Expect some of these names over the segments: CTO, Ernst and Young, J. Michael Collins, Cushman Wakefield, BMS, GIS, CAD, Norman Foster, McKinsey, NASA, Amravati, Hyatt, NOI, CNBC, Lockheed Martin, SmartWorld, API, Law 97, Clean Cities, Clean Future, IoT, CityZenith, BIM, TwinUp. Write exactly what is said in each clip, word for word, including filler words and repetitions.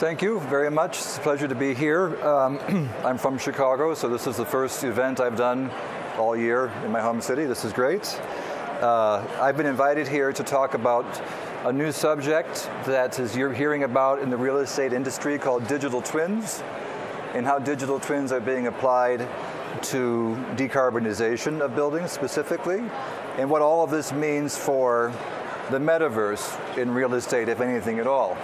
Thank you very much. It's a pleasure to be here. Um, I'm from Chicago, so this is the first event I've done all year in my home city. This is great. Uh, I've been invited here to talk about a new subject that is you're hearing about in the real estate industry called digital twins, and how digital twins are being applied to decarbonization of buildings specifically, and what all of this means for the metaverse in real estate, if anything at all.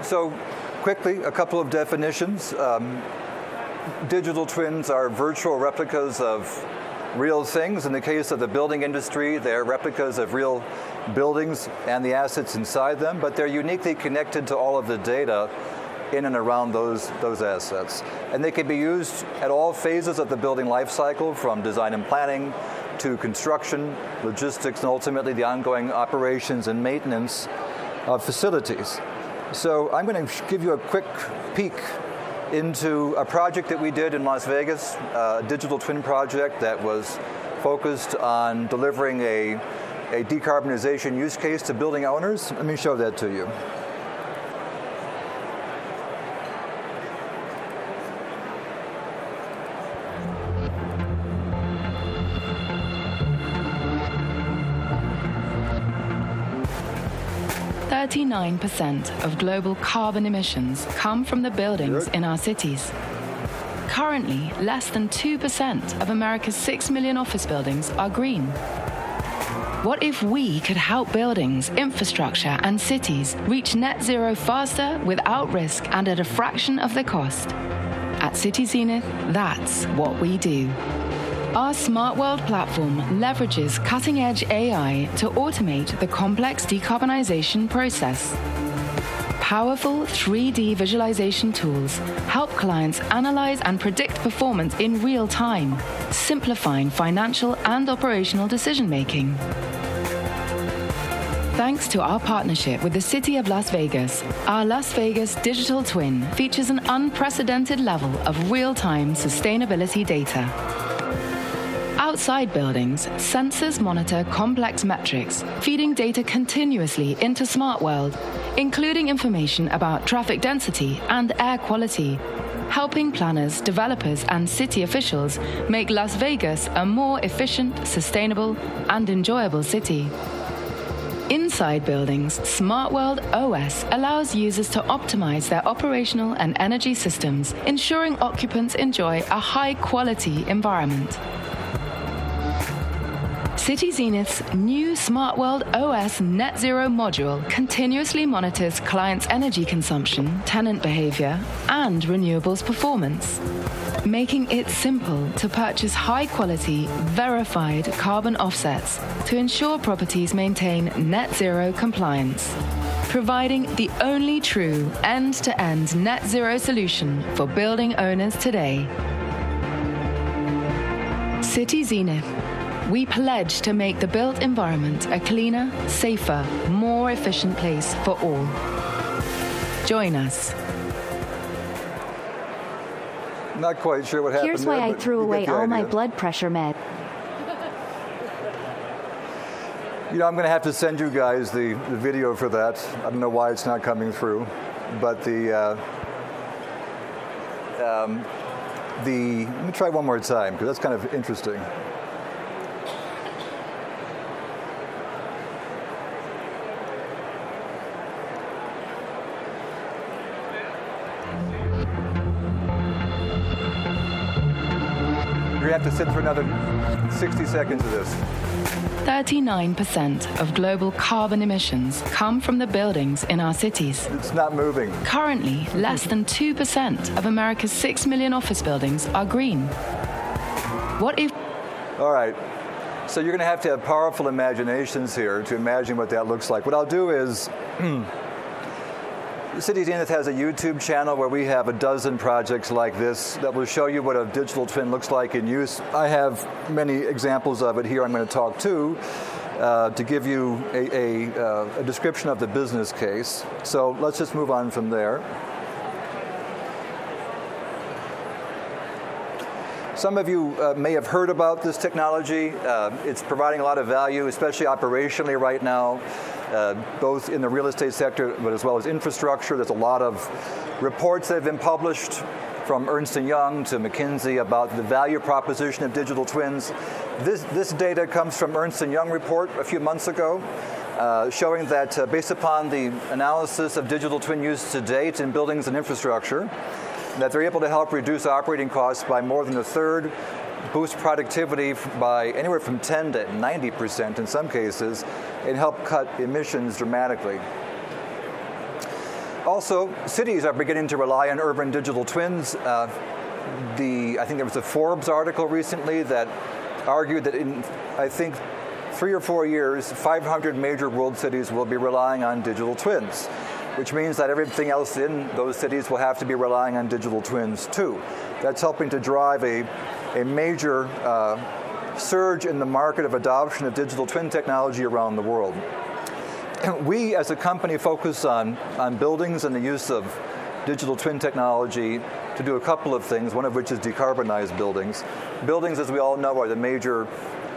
So quickly, a couple of definitions. Um, digital twins are virtual replicas of real things. In the case of the building industry, they're replicas of real buildings and the assets inside them, but they're uniquely connected to all of the data in and around those, those assets. And they can be used at all phases of the building life cycle, from design and planning to construction, logistics, and ultimately the ongoing operations and maintenance of facilities. So I'm going to give you a quick peek into a project that we did in Las Vegas, a digital twin project that was focused on delivering a, a decarbonization use case to building owners. Let me show that to you. thirty-nine percent of global carbon emissions come from the buildings in our cities. Currently, less than two percent of America's six million office buildings are green. What if we could help buildings, infrastructure, and cities reach net zero faster, without risk, and at a fraction of the cost? At CityZenith, that's what we do. Our SmartWorld platform leverages cutting-edge A I to automate the complex decarbonization process. Powerful three D visualization tools help clients analyze and predict performance in real time, simplifying financial and operational decision-making. Thanks to our partnership with the City of Las Vegas, our Las Vegas digital twin features an unprecedented level of real-time sustainability data. Outside buildings, sensors monitor complex metrics, feeding data continuously into SmartWorld, including information about traffic density and air quality, helping planners, developers, and city officials make Las Vegas a more efficient, sustainable, and enjoyable city. Inside buildings, SmartWorld O S allows users to optimize their operational and energy systems, ensuring occupants enjoy a high-quality environment. CityZenith's new SmartWorld O S Net Zero module continuously monitors clients' energy consumption, tenant behavior, and renewables performance, making it simple to purchase high-quality, verified carbon offsets to ensure properties maintain net zero compliance, providing the only true end-to-end net zero solution for building owners today. CityZenith. We pledge to make the built environment a cleaner, safer, more efficient place for all. Join us. Not quite sure what happened. Here's why I threw away all my blood pressure med. You know, I'm going to have to send you guys the, the video for that. I don't know why it's not coming through, but the uh, um, the let me try one more time because that's kind of interesting. We have to sit for another sixty seconds of this. thirty-nine percent of global carbon emissions come from the buildings in our cities. It's not moving. Currently, less than two percent of America's six million office buildings are green. What if... All right. So you're going to have to have powerful imaginations here to imagine what that looks like. What I'll do is... CityZenith has a YouTube channel where we have a dozen projects like this that will show you what a digital twin looks like in use. I have many examples of it here I'm going to talk to, uh, to give you a, a, uh, a description of the business case. So let's just move on from there. Some of you uh, may have heard about this technology. Uh, it's providing a lot of value, especially operationally right now, uh, both in the real estate sector, but as well as infrastructure. There's a lot of reports that have been published from Ernst and Young to McKinsey about the value proposition of digital twins. This, this data comes from Ernst and Young report a few months ago, uh, showing that uh, based upon the analysis of digital twin use to date in buildings and infrastructure, that they're able to help reduce operating costs by more than a third, boost productivity by anywhere from ten to ninety percent in some cases, and help cut emissions dramatically. Also, cities are beginning to rely on urban digital twins. Uh, the I think there was a Forbes article recently that argued that in, I think, three or four years, five hundred major world cities will be relying on digital twins, which means that everything else in those cities will have to be relying on digital twins too. That's helping to drive a, a major uh, surge in the market of adoption of digital twin technology around the world. We as a company focus on, on buildings and the use of digital twin technology to do a couple of things, one of which is decarbonize buildings. Buildings, as we all know, are the major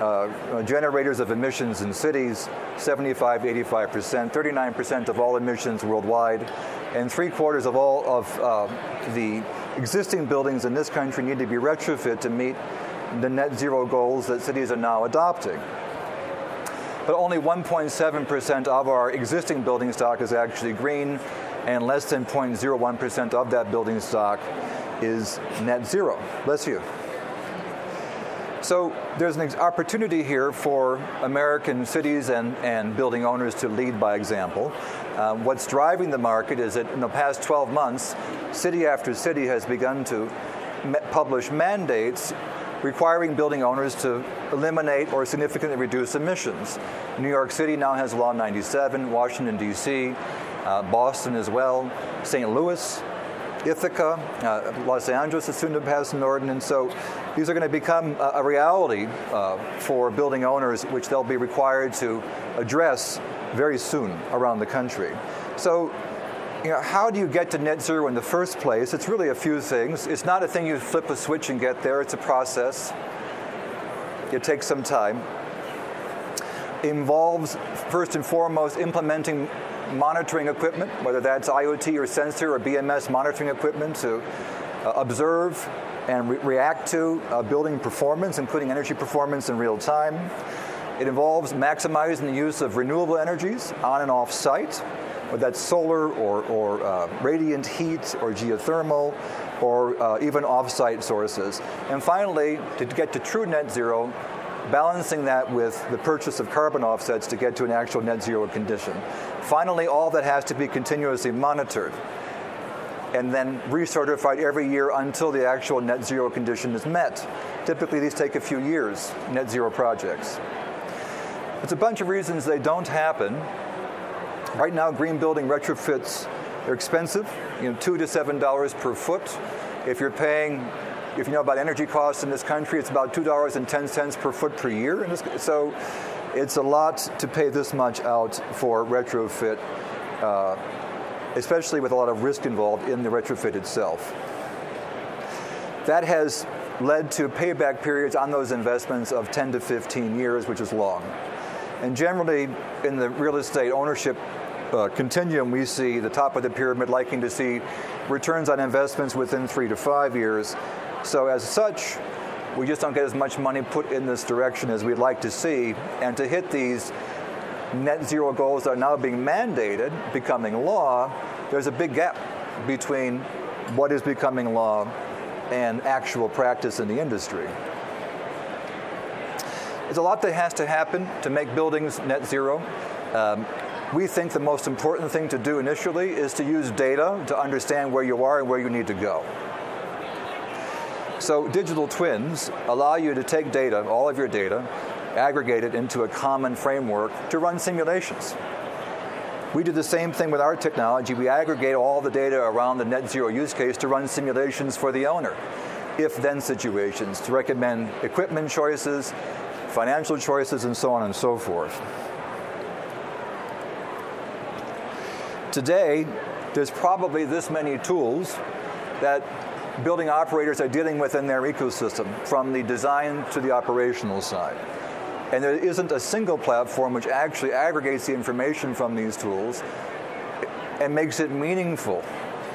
Uh, generators of emissions in cities, seventy-five, eighty-five percent, thirty-nine percent of all emissions worldwide, and three quarters of all of uh, the existing buildings in this country need to be retrofit to meet the net zero goals that cities are now adopting. But only one point seven percent of our existing building stock is actually green, and less than zero point zero one percent of that building stock is net zero. Bless you. So there's an opportunity here for American cities and, and building owners to lead by example. Uh, what's driving the market is that in the past twelve months, city after city has begun to me- publish mandates requiring building owners to eliminate or significantly reduce emissions. New York City now has Law ninety-seven, Washington, D C, uh, Boston as well, Saint Louis, Ithaca, uh, Los Angeles is soon to pass an ordinance. So these are going to become a, a reality uh, for building owners, which they'll be required to address very soon around the country. So, you know, how do you get to net zero in the first place? It's really a few things. It's not a thing you flip a switch and get there. It's a process. It takes some time. Involves, first and foremost, implementing monitoring equipment, whether that's IoT or sensor or B M S monitoring equipment to uh, observe and re- react to uh, building performance, including energy performance in real time. It involves maximizing the use of renewable energies on and off site, whether that's solar or, or uh, radiant heat or geothermal or uh, even off-site sources. And finally, to get to true net zero, balancing that with the purchase of carbon offsets to get to an actual net zero condition. Finally, all that has to be continuously monitored and then recertified every year until the actual net zero condition is met. Typically, these take a few years, net zero projects. There's a bunch of reasons they don't happen. Right now, green building retrofits are expensive, you know, two to seven dollars per foot. If you're paying If you know about energy costs in this country, it's about two dollars and ten cents per foot per year. So it's a lot to pay this much out for retrofit, uh, especially with a lot of risk involved in the retrofit itself. That has led to payback periods on those investments of ten to fifteen years, which is long. And generally, in the real estate ownership uh, continuum, we see the top of the pyramid liking to see returns on investments within three to five years. So as such, we just don't get as much money put in this direction as we'd like to see. And to hit these net zero goals that are now being mandated, becoming law, there's a big gap between what is becoming law and actual practice in the industry. There's a lot that has to happen to make buildings net zero. Um, we think the most important thing to do initially is to use data to understand where you are and where you need to go. So digital twins allow you to take data, all of your data, aggregate it into a common framework to run simulations. We do the same thing with our technology. We aggregate all the data around the net zero use case to run simulations for the owner, if-then situations, to recommend equipment choices, financial choices, and so on and so forth. Today, there's probably this many tools that building operators are dealing with in their ecosystem, from the design to the operational side. And there isn't a single platform which actually aggregates the information from these tools and makes it meaningful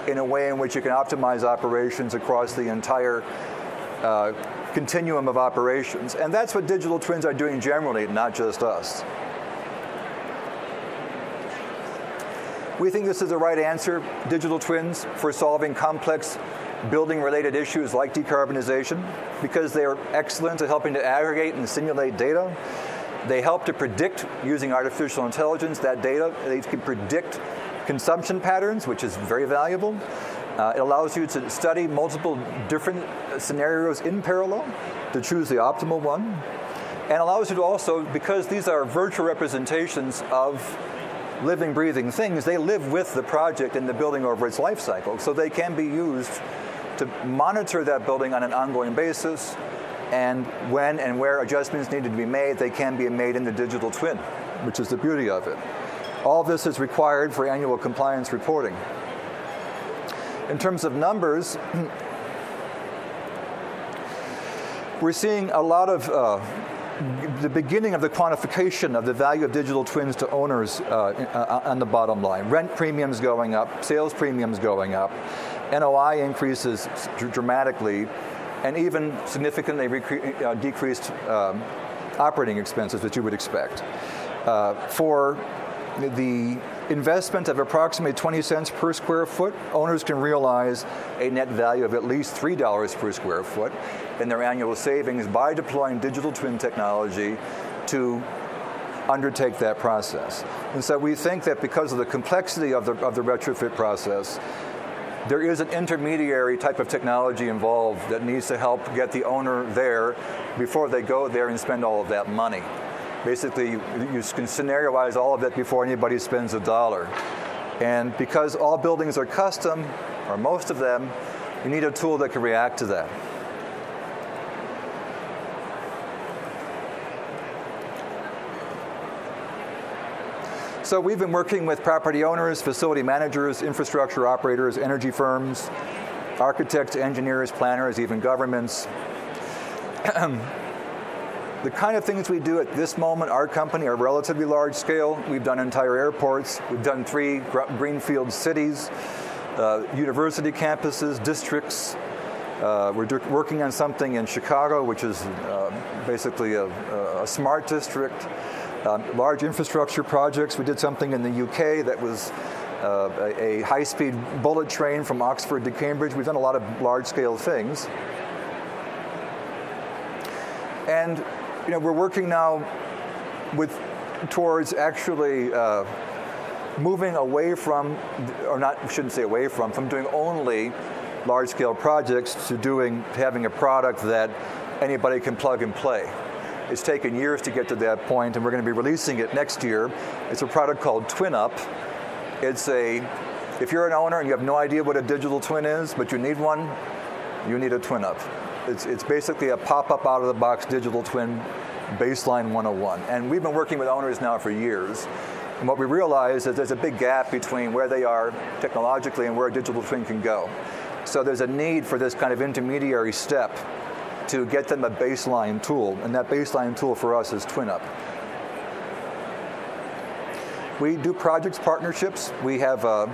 in a way in which you can optimize operations across the entire uh, continuum of operations. And that's what digital twins are doing generally, not just us. We think this is the right answer, digital twins, for solving complex building-related issues like decarbonization, because they are excellent at helping to aggregate and simulate data. They help to predict, using artificial intelligence, that data. They can predict consumption patterns, which is very valuable. Uh, it allows you to study multiple different scenarios in parallel to choose the optimal one, and allows you to also, because these are virtual representations of living, breathing things, they live with the project and the building over its life cycle, so they can be used to monitor that building on an ongoing basis, and when and where adjustments needed to be made, they can be made in the digital twin, which is the beauty of it. All this is required for annual compliance reporting. In terms of numbers, we're seeing a lot of uh, the beginning of the quantification of the value of digital twins to owners uh, on the bottom line. Rent premiums going up, sales premiums going up, N O I increases dramatically, and even significantly rec- uh, decreased um, operating expenses that you would expect. Uh, for the investment of approximately twenty cents per square foot, owners can realize a net value of at least three dollars per square foot in their annual savings by deploying digital twin technology to undertake that process. And so we think that because of the complexity of the, of the retrofit process, there is an intermediary type of technology involved that needs to help get the owner there before they go there and spend all of that money. Basically, you can scenarioize all of it before anybody spends a dollar. And because all buildings are custom, or most of them, you need a tool that can react to that. So we've been working with property owners, facility managers, infrastructure operators, energy firms, architects, engineers, planners, even governments. The kind of things we do at this moment, our company, are relatively large scale. We've done entire airports. We've done three greenfield cities, uh, university campuses, districts. Uh, we're d- working on something in Chicago, which is uh, basically a, a smart district. Um, large infrastructure projects. We did something in the U K that was uh, a, a high-speed bullet train from Oxford to Cambridge. We've done a lot of large-scale things. And you know, we're working now with towards actually uh, moving away from, or not, shouldn't say away from, from doing only large-scale projects to doing having a product that anybody can plug and play. It's taken years to get to that point, and we're going to be releasing it next year. It's a product called TwinUp. It's a, if you're an owner and you have no idea what a digital twin is, but you need one, you need a TwinUp. It's it's basically a pop-up out-of-the-box digital twin baseline one oh one. And we've been working with owners now for years. And what we realize is there's a big gap between where they are technologically and where a digital twin can go. So there's a need for this kind of intermediary step to get them a baseline tool. And that baseline tool for us is TwinUp. We do projects partnerships. We have a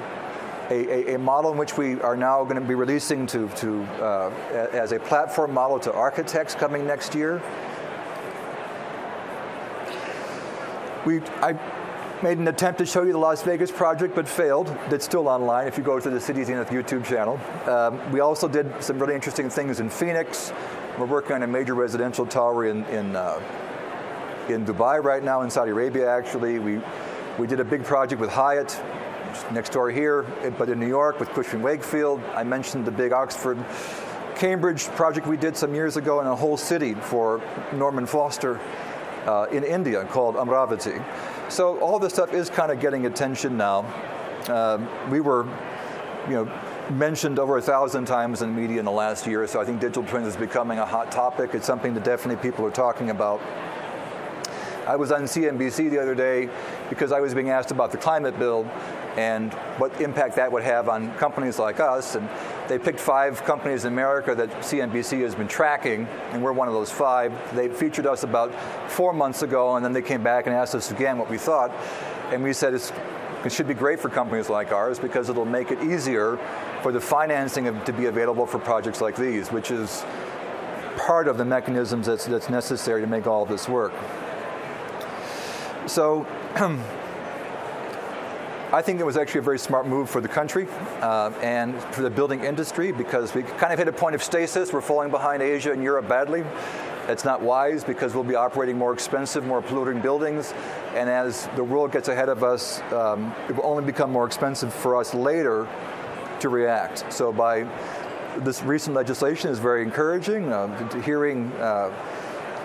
A, a model in which we are now going to be releasing to, to uh, as a platform model to architects coming next year. We, I made an attempt to show you the Las Vegas project, but failed. It's still online if you go to the CityZenith YouTube channel. Um, we also did some really interesting things in Phoenix. We're working on a major residential tower in in, uh, in Dubai right now, in Saudi Arabia actually. We we did a big project with Hyatt next door here, but in New York with Cushman Wakefield. I mentioned the big Oxford, Cambridge project we did some years ago in a whole city for Norman Foster uh, in India called Amravati. So all this stuff is kind of getting attention now. Uh, we were, you know, mentioned over a thousand times in media in the last year, so I think digital twins is becoming a hot topic. It's something that definitely people are talking about. I was on C N B C the other day because I was being asked about the climate bill and what impact that would have on companies like us. And They picked five companies in America that C N B C has been tracking, and we're one of those five. They featured us about four months ago, and then they came back and asked us again what we thought. And we said it's, it should be great for companies like ours because it'll make it easier for the financing of, to be available for projects like these, which is part of the mechanisms that's, that's necessary to make all of this work. So I think it was actually a very smart move for the country uh, and for the building industry, because we kind of hit a point of stasis. We're falling behind Asia and Europe badly. That's not wise because we'll be operating more expensive, more polluting buildings. And as the world gets ahead of us, um, it will only become more expensive for us later to react. So by this recent legislation is very encouraging. Uh, hearing uh,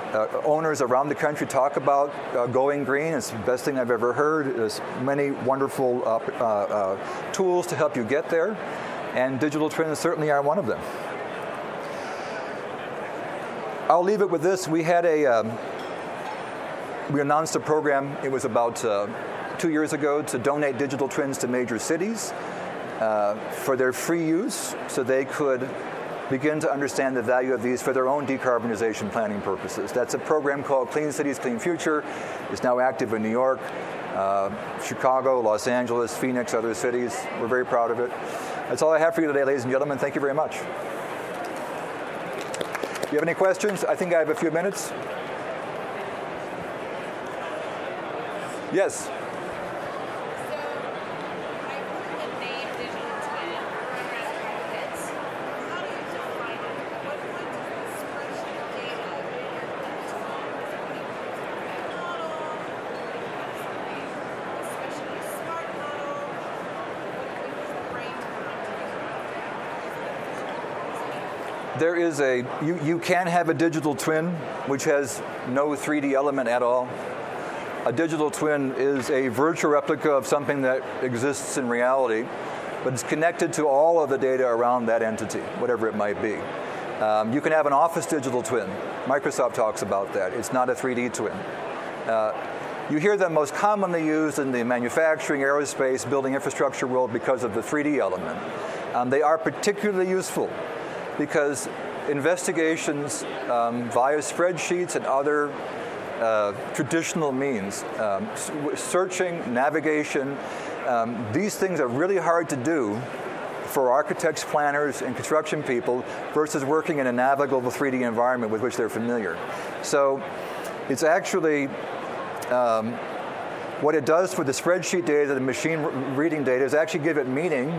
Uh, owners around the country talk about uh, going green. It's the best thing I've ever heard. There's many wonderful uh, uh, uh, tools to help you get there, and digital twins certainly are one of them. I'll leave it with this. We had a, um, we announced a program, it was about uh, two years ago, to donate digital twins to major cities uh, for their free use so they could begin to understand the value of these for their own decarbonization planning purposes. That's a program called Clean Cities, Clean Future. It's now active in New York, uh, Chicago, Los Angeles, Phoenix, other cities. We're very proud of it. That's all I have for you today, ladies and gentlemen. Thank you very much. Do you have any questions? I think I have a few minutes. Yes. There is a, you, you can have a digital twin which has no three D element at all. A digital twin is a virtual replica of something that exists in reality, but it's connected to all of the data around that entity, whatever it might be. Um, you can have an office digital twin. Microsoft talks about that. It's not a three D twin. Uh, you hear them most commonly used in the manufacturing, aerospace, building infrastructure world because of the three D element. Um, they are particularly useful because investigations um, via spreadsheets and other uh, traditional means, um, searching, navigation, um, these things are really hard to do for architects, planners, and construction people versus working in a navigable three D environment with which they're familiar. So it's actually, um, what it does for the spreadsheet data, the machine reading data, is actually give it meaning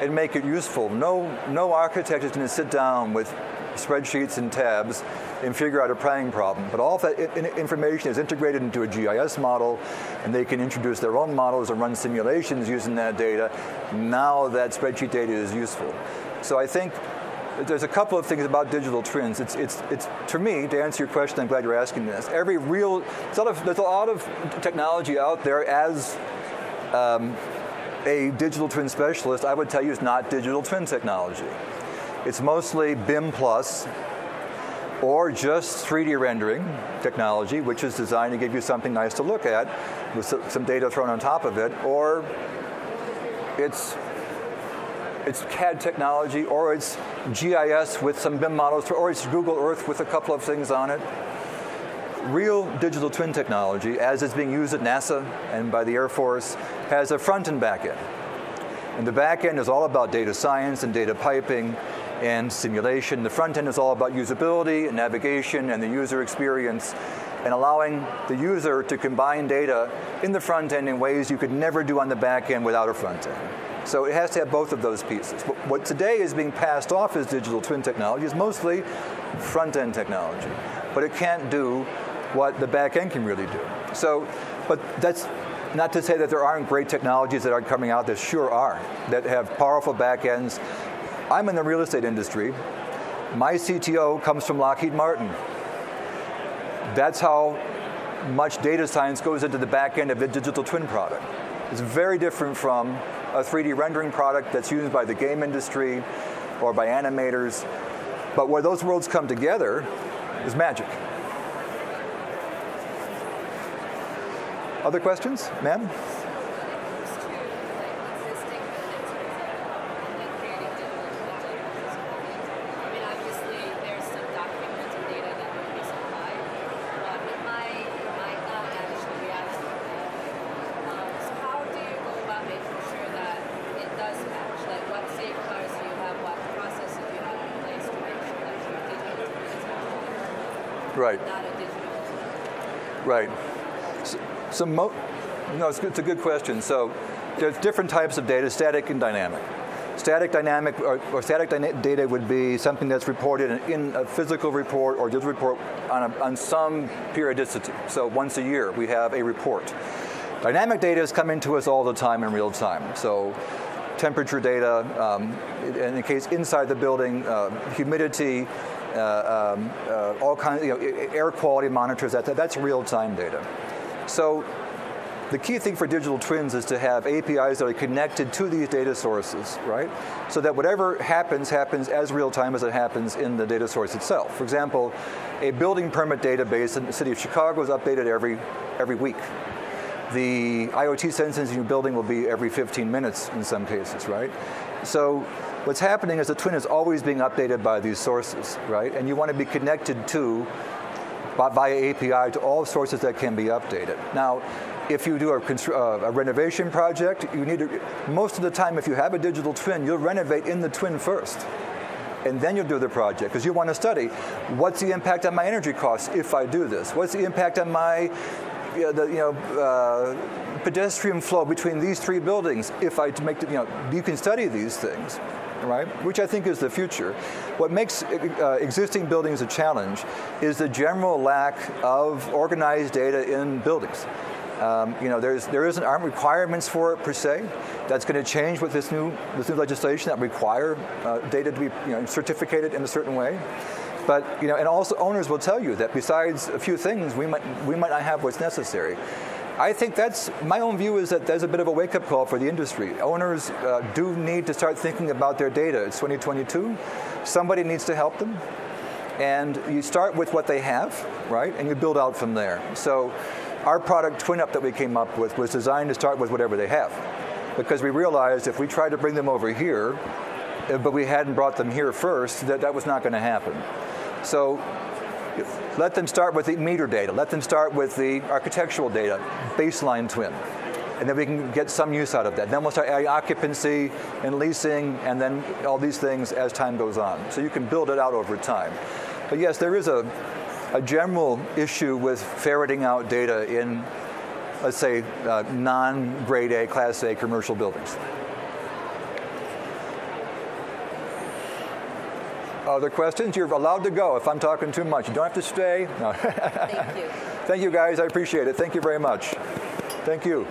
and make it useful. No, no architect is going to sit down with spreadsheets and tabs and figure out a planning problem. But all of that information is integrated into a G I S model, and they can introduce their own models and run simulations using that data. Now that spreadsheet data is useful. So I think there's a couple of things about digital twins. It's, it's, it's to me, to answer your question, I'm glad you're asking this. Every real, there's a lot of, there's a lot of technology out there as, um, a digital twin specialist, I would tell you it's not digital twin technology. It's mostly B I M plus or just three D rendering technology, which is designed to give you something nice to look at with some data thrown on top of it, or it's it's C A D technology, or it's G I S with some B I M models, or it's Google Earth with a couple of things on it. Real digital twin technology, as it's being used at NASA and by the Air Force, has a front and back end. And the back end is all about data science and data piping and simulation. The front end is all about usability and navigation and the user experience and allowing the user to combine data in the front end in ways you could never do on the back end without a front end. So it has to have both of those pieces. What today is being passed off as digital twin technology is mostly front end technology, but it can't do what the back end can really do. So, but that's not to say that there aren't great technologies that are coming out, that sure are, that have powerful back ends. I'm in the real estate industry. My C T O comes from Lockheed Martin. That's how much data science goes into the back end of the digital twin product. It's very different from a three D rendering product that's used by the game industry or by animators. But where those worlds come together is magic. Other questions, ma'am? right. Not a digital. Right. So, so mo- no, it's, it's a good question. So there's different types of data, static and dynamic. Static dynamic or, or static dyna- data would be something that's reported in, in a physical report or digital report on, a, on some periodicity. So once a year we have a report. Dynamic data is coming to us all the time in real time. So temperature data, um, in the case inside the building, uh, humidity, uh, um, uh, all kinds, you know, air quality monitors. That that's real time data. So the key thing for digital twins is to have A P Is that are connected to these data sources, right? So that whatever happens, happens as real-time as it happens in the data source itself. For example, a building permit database in the city of Chicago is updated every every week. The IoT sensors in your building will be every fifteen minutes in some cases, right? So what's happening is the twin is always being updated by these sources, right? And you want to be connected to, via A P I, to all sources that can be updated. Now, if you do a, uh, a renovation project, you need to, most of the time if you have a digital twin, you'll renovate in the twin first, and then you'll do the project, because you want to study, what's the impact on my energy costs if I do this? What's the impact on my you know, the, you know uh, pedestrian flow between these three buildings if I make, the, you know, you can study these things, right? Which I think is the future. What makes uh, existing buildings a challenge is the general lack of organized data in buildings. Um, you know, there's there isn't aren't requirements for it per se. That's going to change with this new this new legislation that require uh, data to be you know, certificated in a certain way. But you know, and also owners will tell you that besides a few things, we might we might not have what's necessary. I think that's my own view is that there's a bit of a wake-up call for the industry. Owners uh, do need to start thinking about their data. It's twenty twenty-two. Somebody needs to help them, and you start with what they have, right? And you build out from there. So. Our product, TwinUp, that we came up with was designed to start with whatever they have, because we realized if we tried to bring them over here, but we hadn't brought them here first, that that was not going to happen. So let them start with the meter data. Let them start with the architectural data, baseline twin, and then we can get some use out of that. Then we'll start adding occupancy and leasing and then all these things as time goes on. So you can build it out over time. But yes, there is a... a general issue with ferreting out data in, let's say, uh, non-grade A, class A commercial buildings. Other questions? You're allowed to go if I'm talking too much. You don't have to stay. No. Thank you. Thank you, guys. I appreciate it. Thank you very much. Thank you.